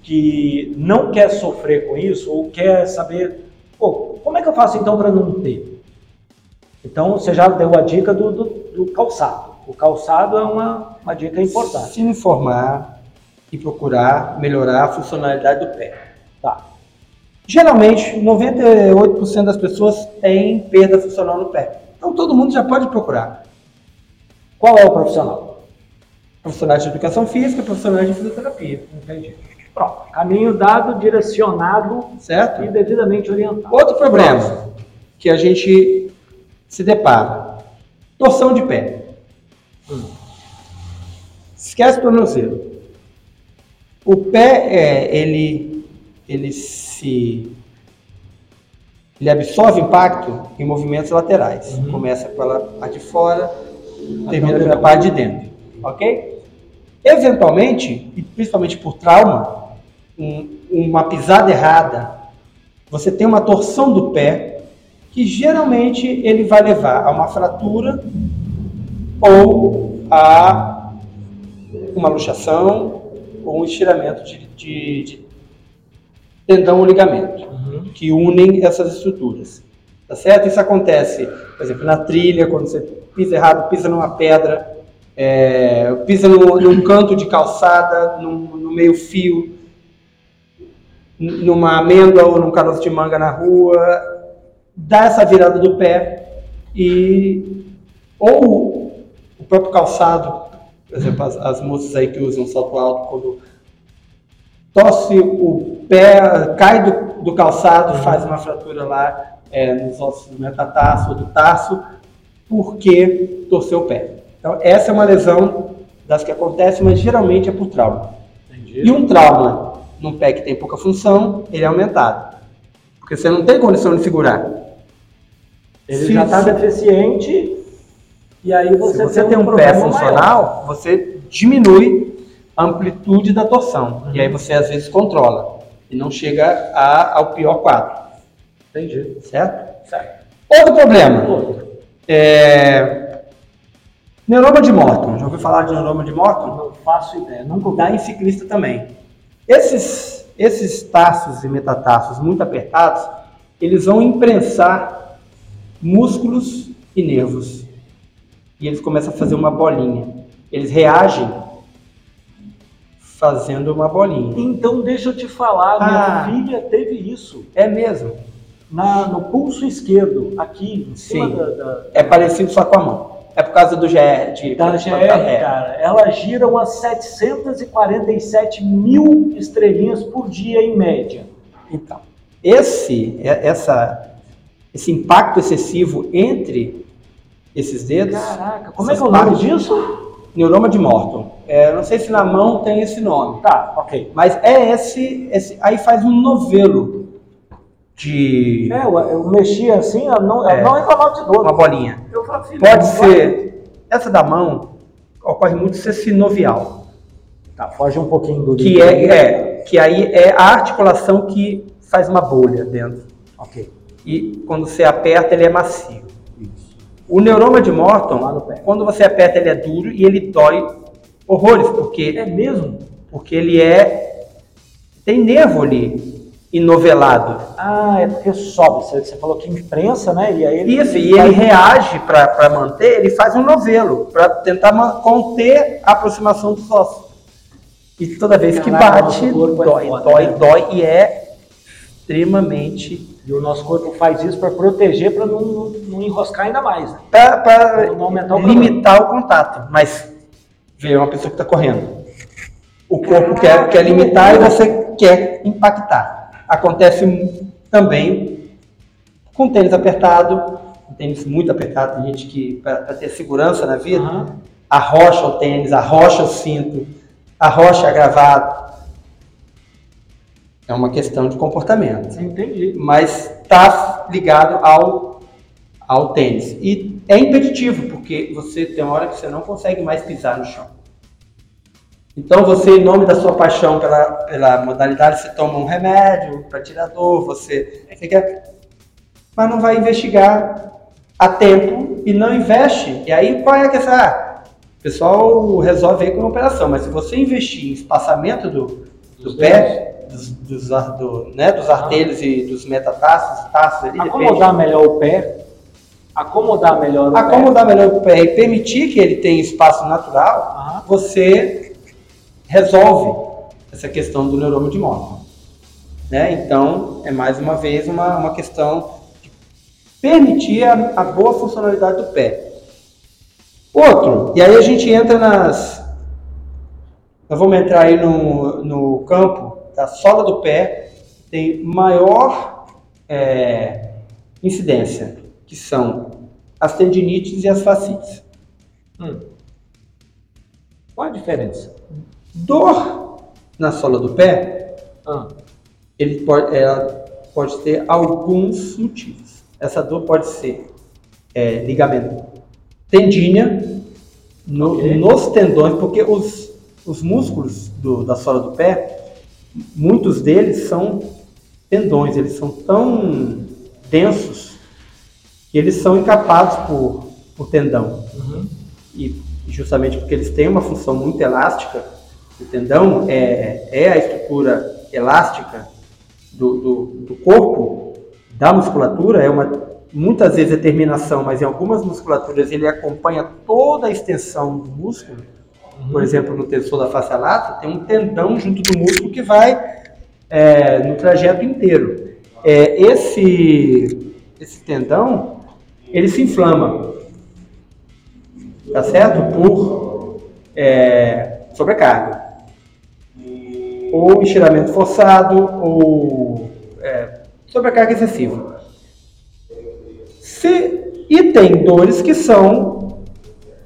que não quer sofrer com isso ou quer saber, pô, como é que eu faço então para não ter? Então você já deu a dica do, do, do calçado. O calçado é uma, uma dica importante. Se informar e procurar melhorar a funcionalidade do pé. Tá. Geralmente noventa e oito por cento das pessoas têm perda funcional no pé. Então todo mundo já pode procurar. Qual é o profissional? Profissional de educação física, profissional de fisioterapia. Entendi. Pronto. Caminho dado, direcionado, certo? E devidamente orientado. Outro problema Pronto. que a gente se depara. Torção de pé. Hum. Esquece o tornozelo. O pé, é, ele, ele se... Ele absorve impacto em movimentos laterais. Uhum. Começa pela parte de fora, termina pela parte de dentro. Ok? Eventualmente, e principalmente por trauma, um, uma pisada errada, você tem uma torção do pé que geralmente ele vai levar a uma fratura ou a uma luxação ou um estiramento de, de, de tendão ou ligamento, uhum, que unem essas estruturas. Tá certo? Isso acontece, por exemplo, na trilha, quando você pisa errado, pisa numa pedra, É, pisa no, num canto de calçada, num, no meio fio, numa amêndoa ou num caroço de manga na rua, dá essa virada do pé e ou o próprio calçado, por exemplo, as, as moças aí que usam salto alto, quando torce o pé, cai do, do calçado, faz uma fratura lá é, nos ossos do metatarso ou do tarso, porque torceu o pé. Então, essa é uma lesão das que acontece, mas geralmente é por trauma. Entendi. E um trauma num pé que tem pouca função, ele é aumentado. Porque você não tem condição de segurar. Ele se já está deficiente e aí você, se você tem, tem um, um pé funcional, maior. Você diminui a amplitude da torção. Uhum. E aí você às vezes controla e não chega a, ao pior quadro. Entendi. Certo? Certo. Outro problema. Outro. É... Neuroma de Morton. Já ouviu falar de neuroma de Morton? Não faço ideia. Nunca ouvi. Dá em ciclista também. Esses, esses tarsos e metatarsos muito apertados, eles vão imprensar músculos e nervos. E eles começam a fazer uma bolinha. Eles reagem fazendo uma bolinha. Então deixa eu te falar, ah, minha filha teve isso. É mesmo? Na, no pulso esquerdo, aqui em cima. Sim. Da, da... É parecido só com a mão. É por causa do G R. De, da G R, cara. Ela gira umas setecentos e quarenta e sete mil estrelinhas por dia, em média. Então, esse, essa, esse impacto excessivo entre esses dedos... Caraca, como é que é o nome disso? Neuroma de Morton. É, não sei se na mão tem esse nome. Tá, ok. Mas é esse... esse aí faz um novelo de... É, eu, eu mexia assim, eu não, é, não reclamava de dor. Uma bolinha. Eu falo, filho, pode ser... Essa da mão ocorre muito ser sinovial. Tá, foge um pouquinho do... Que, é, é, que aí é a articulação que faz uma bolha dentro. Ok. E quando você aperta, ele é macio. Isso. O neuroma de Morton, quando você aperta, ele é duro e ele dói horrores, porque... É mesmo? Porque ele é... Tem nervo ali. E novelado. Ah, é porque sobe. Você falou que imprensa, né? E aí ele... Isso, e ele reage para manter, ele faz um novelo para tentar conter a aproximação dos ossos. E toda vez que bate, dói, dói, dói, e é extremamente E o nosso corpo faz isso para proteger, para não, não, não enroscar ainda mais. Né? Para limitar o contato. Mas vê uma pessoa que está correndo. O corpo quer, quer limitar e você quer impactar. Acontece também com tênis apertado, um tênis muito apertado. Tem gente que, para ter segurança na vida, uhum. arrocha o tênis, arrocha o cinto, arrocha a gravata. É uma questão de comportamento. Entendi. Mas está ligado ao, ao tênis. E é impeditivo, porque você tem uma hora que você não consegue mais pisar no chão. Então você, em nome da sua paixão pela, pela modalidade, você toma um remédio para tirar dor, você, você quer, mas não vai investigar a tempo e não investe. E aí qual é a questão? Ah, o pessoal resolve aí com uma operação, mas se você investir em espaçamento do, do pé, dos, dos, do, né, dos artelhos ah. e dos metatarsos, tarsos ali, acomodar depende. melhor o pé, acomodar melhor o acomodar pé. melhor o pé e permitir que ele tenha espaço natural, ah. você resolve essa questão do neurômio de Morton, né? Então, é mais uma vez uma, uma questão de permitir a, a boa funcionalidade do pé. Outro, e aí a gente entra nas... Nós vamos entrar aí no, no campo da sola do pé, tem maior é, incidência, que são as tendinites e as fascites. Hum. Qual a diferença? Dor na sola do pé, ah. ele pode, ela pode ter alguns motivos. Essa dor pode ser é, ligamento tendínea no, okay. nos tendões, porque os, os músculos do, da sola do pé, muitos deles são tendões, eles são tão densos que eles são encapados por, por tendão. Uhum. E justamente porque eles têm uma função muito elástica, o tendão é, é a estrutura elástica do, do, do corpo, da musculatura, é uma, muitas vezes é terminação, mas em algumas musculaturas ele acompanha toda a extensão do músculo. Uhum. Por exemplo, no tensor da face lata, tem um tendão junto do músculo que vai é, no trajeto inteiro. É, esse, esse tendão, ele se inflama, tá certo? Por é, sobrecarga. Ou estiramento forçado, ou é, sobrecarga excessiva. Se, e tem dores que são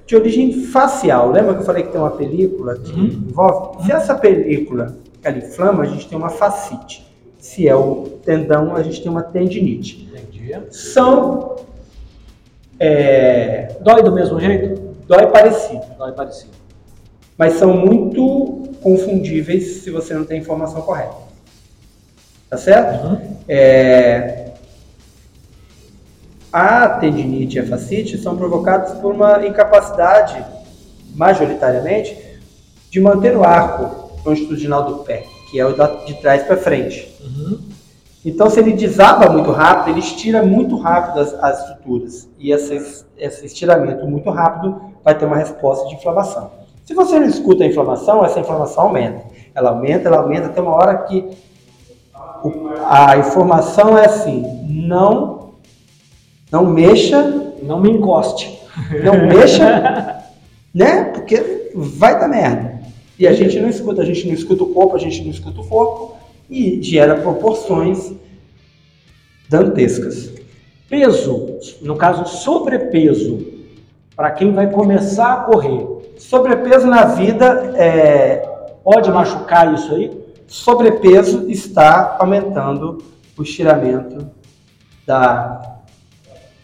de origem facial. Lembra que eu falei que tem uma película que uhum. envolve? Uhum. Se essa película ela inflama, a gente tem uma fascite. Se é o tendão, a gente tem uma tendinite. Entendi. São... É, dói do mesmo jeito? Dói parecido. Dói parecido. Mas são muito... confundíveis se você não tem informação correta, tá certo? Uhum. É... A tendinite e a fascite são provocadas por uma incapacidade, majoritariamente, de manter o arco longitudinal do pé, que é o de trás para frente. Uhum. Então, se ele desaba muito rápido, ele estira muito rápido as, as estruturas, e esse, esse estiramento muito rápido vai ter uma resposta de inflamação. Se você não escuta a inflamação, essa inflamação aumenta. Ela aumenta, ela aumenta até uma hora que a informação é assim, não, não mexa, não me encoste. Não mexa, né? Porque vai dar merda. E a gente não escuta, a gente não escuta o corpo, a gente não escuta o corpo e gera proporções dantescas. Peso, no caso sobrepeso, para quem vai começar a correr. Sobrepeso na vida, é, pode machucar isso aí? Sobrepeso está aumentando o estiramento da,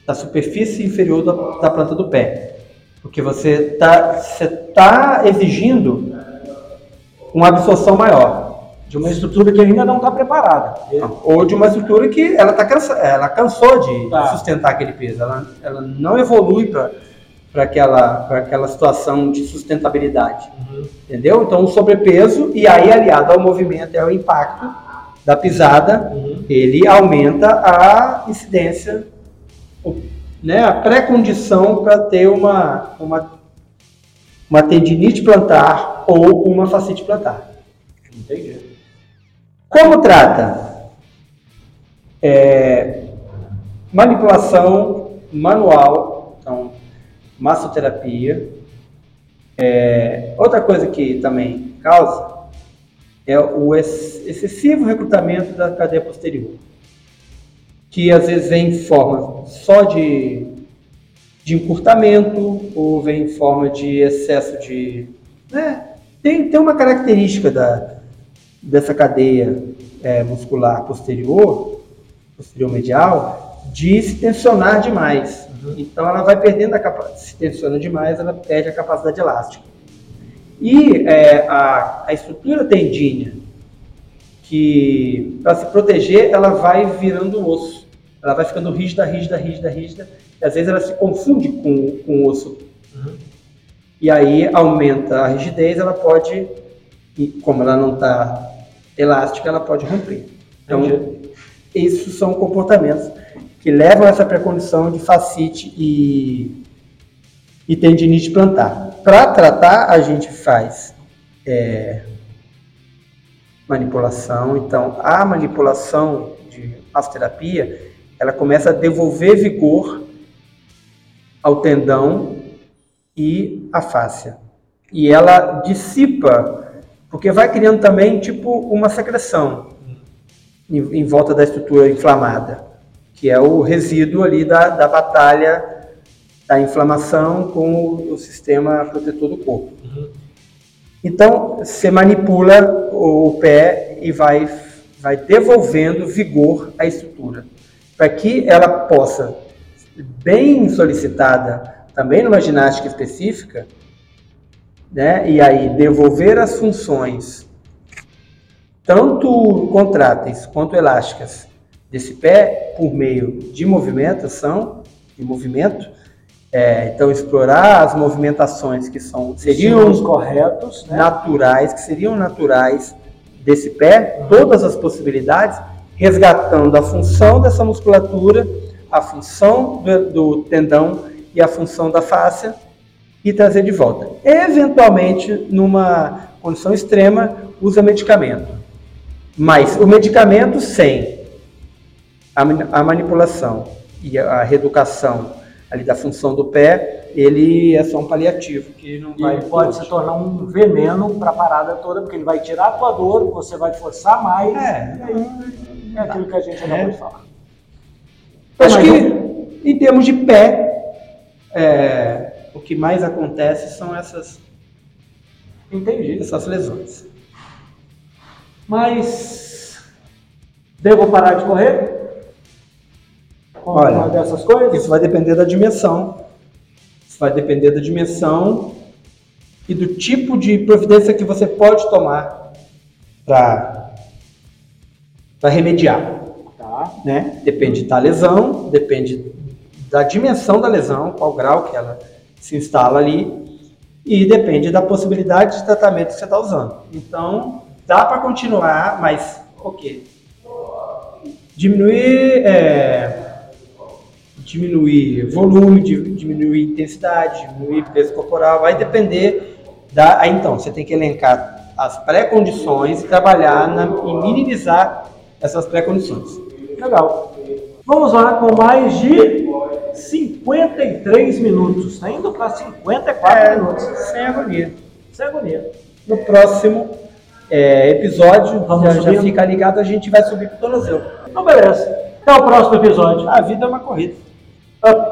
da superfície inferior da, da planta do pé. Porque você está você tá exigindo uma absorção maior. De uma estrutura que ainda não está preparada. Ou de uma estrutura que ela, tá cansa, ela cansou de tá. sustentar aquele peso. Ela, ela não evolui para... para aquela, aquela situação de sustentabilidade, uhum. entendeu? Então, o sobrepeso, e aí aliado ao movimento, é o impacto da pisada, uhum. ele aumenta a incidência, né, a pré-condição para ter uma, uma, uma tendinite plantar ou uma fascite plantar. Entendi. Como trata? É, manipulação manual, então massoterapia. É, outra coisa que também causa é o ex- excessivo recrutamento da cadeia posterior, que às vezes vem em forma só de, de encurtamento ou vem em forma de excesso de... Né? Tem, tem uma característica da, dessa cadeia é, muscular posterior, posterior medial, de se tensionar demais. Uhum. Então ela vai perdendo a capacidade, se tensiona demais, ela perde a capacidade elástica. E é, a, a estrutura tendínea, que para se proteger, ela vai virando osso. Ela vai ficando rígida, rígida, rígida, rígida. E às vezes ela se confunde com, com o osso. Uhum. E aí aumenta a rigidez, ela pode, e como ela não está elástica, ela pode romper. Então, entendi. Esses são comportamentos que levam a essa precondição de fascite e, e tendinite plantar. Para tratar, a gente faz... É, manipulação. Então, a manipulação de massoterapia, ela começa a devolver vigor ao tendão e à fáscia. E ela dissipa, porque vai criando também, tipo, uma secreção em, em volta da estrutura inflamada, que é o resíduo ali da, da batalha da inflamação com o, o sistema protetor do corpo. Uhum. Então, você manipula o pé e vai, vai devolvendo vigor à estrutura, para que ela possa, bem solicitada, também numa ginástica específica, né, e aí devolver as funções, tanto contráteis quanto elásticas, desse pé por meio de movimentação, de movimento, É, então, explorar as movimentações que são, seriam os corretos, né? naturais, que seriam naturais desse pé, uhum. Todas as possibilidades, resgatando a função dessa musculatura, a função do, do tendão e a função da fáscia e trazer de volta. Eventualmente, numa condição extrema, usa medicamento. Mas o medicamento sem a, a manipulação e a, a reeducação ali da função do pé, ele é só um paliativo que não vai... E pode se tornar um veneno para a parada toda, porque ele vai tirar a tua dor, você vai forçar mais, é, e aí é aquilo que a gente acabou de falar. Acho que, em termos de pé, é, o que mais acontece são essas, entendi, essas lesões. Mas, devo parar de correr? Olha, uma dessas coisas? Isso vai depender da dimensão, isso vai depender da dimensão e do tipo de providência que você pode tomar para remediar. Tá. Né? Depende da lesão, depende da dimensão da lesão, qual grau que ela se instala ali e depende da possibilidade de tratamento que você está usando. Então, dá para continuar, mas ok. Diminuir... É... diminuir volume, diminuir intensidade, diminuir peso corporal, vai depender da... Aí, então, você tem que elencar as pré-condições e trabalhar na, e minimizar essas pré-condições. Legal. Vamos lá com mais de cinquenta e três minutos. Está indo para cinquenta e quatro é, minutos. Sem agonia. Sem agonia. No próximo é, episódio, Vamos já, já fica ligado, a gente vai subir para o tornozelo. Então, beleza. Até o próximo episódio. A vida é uma corrida. Up.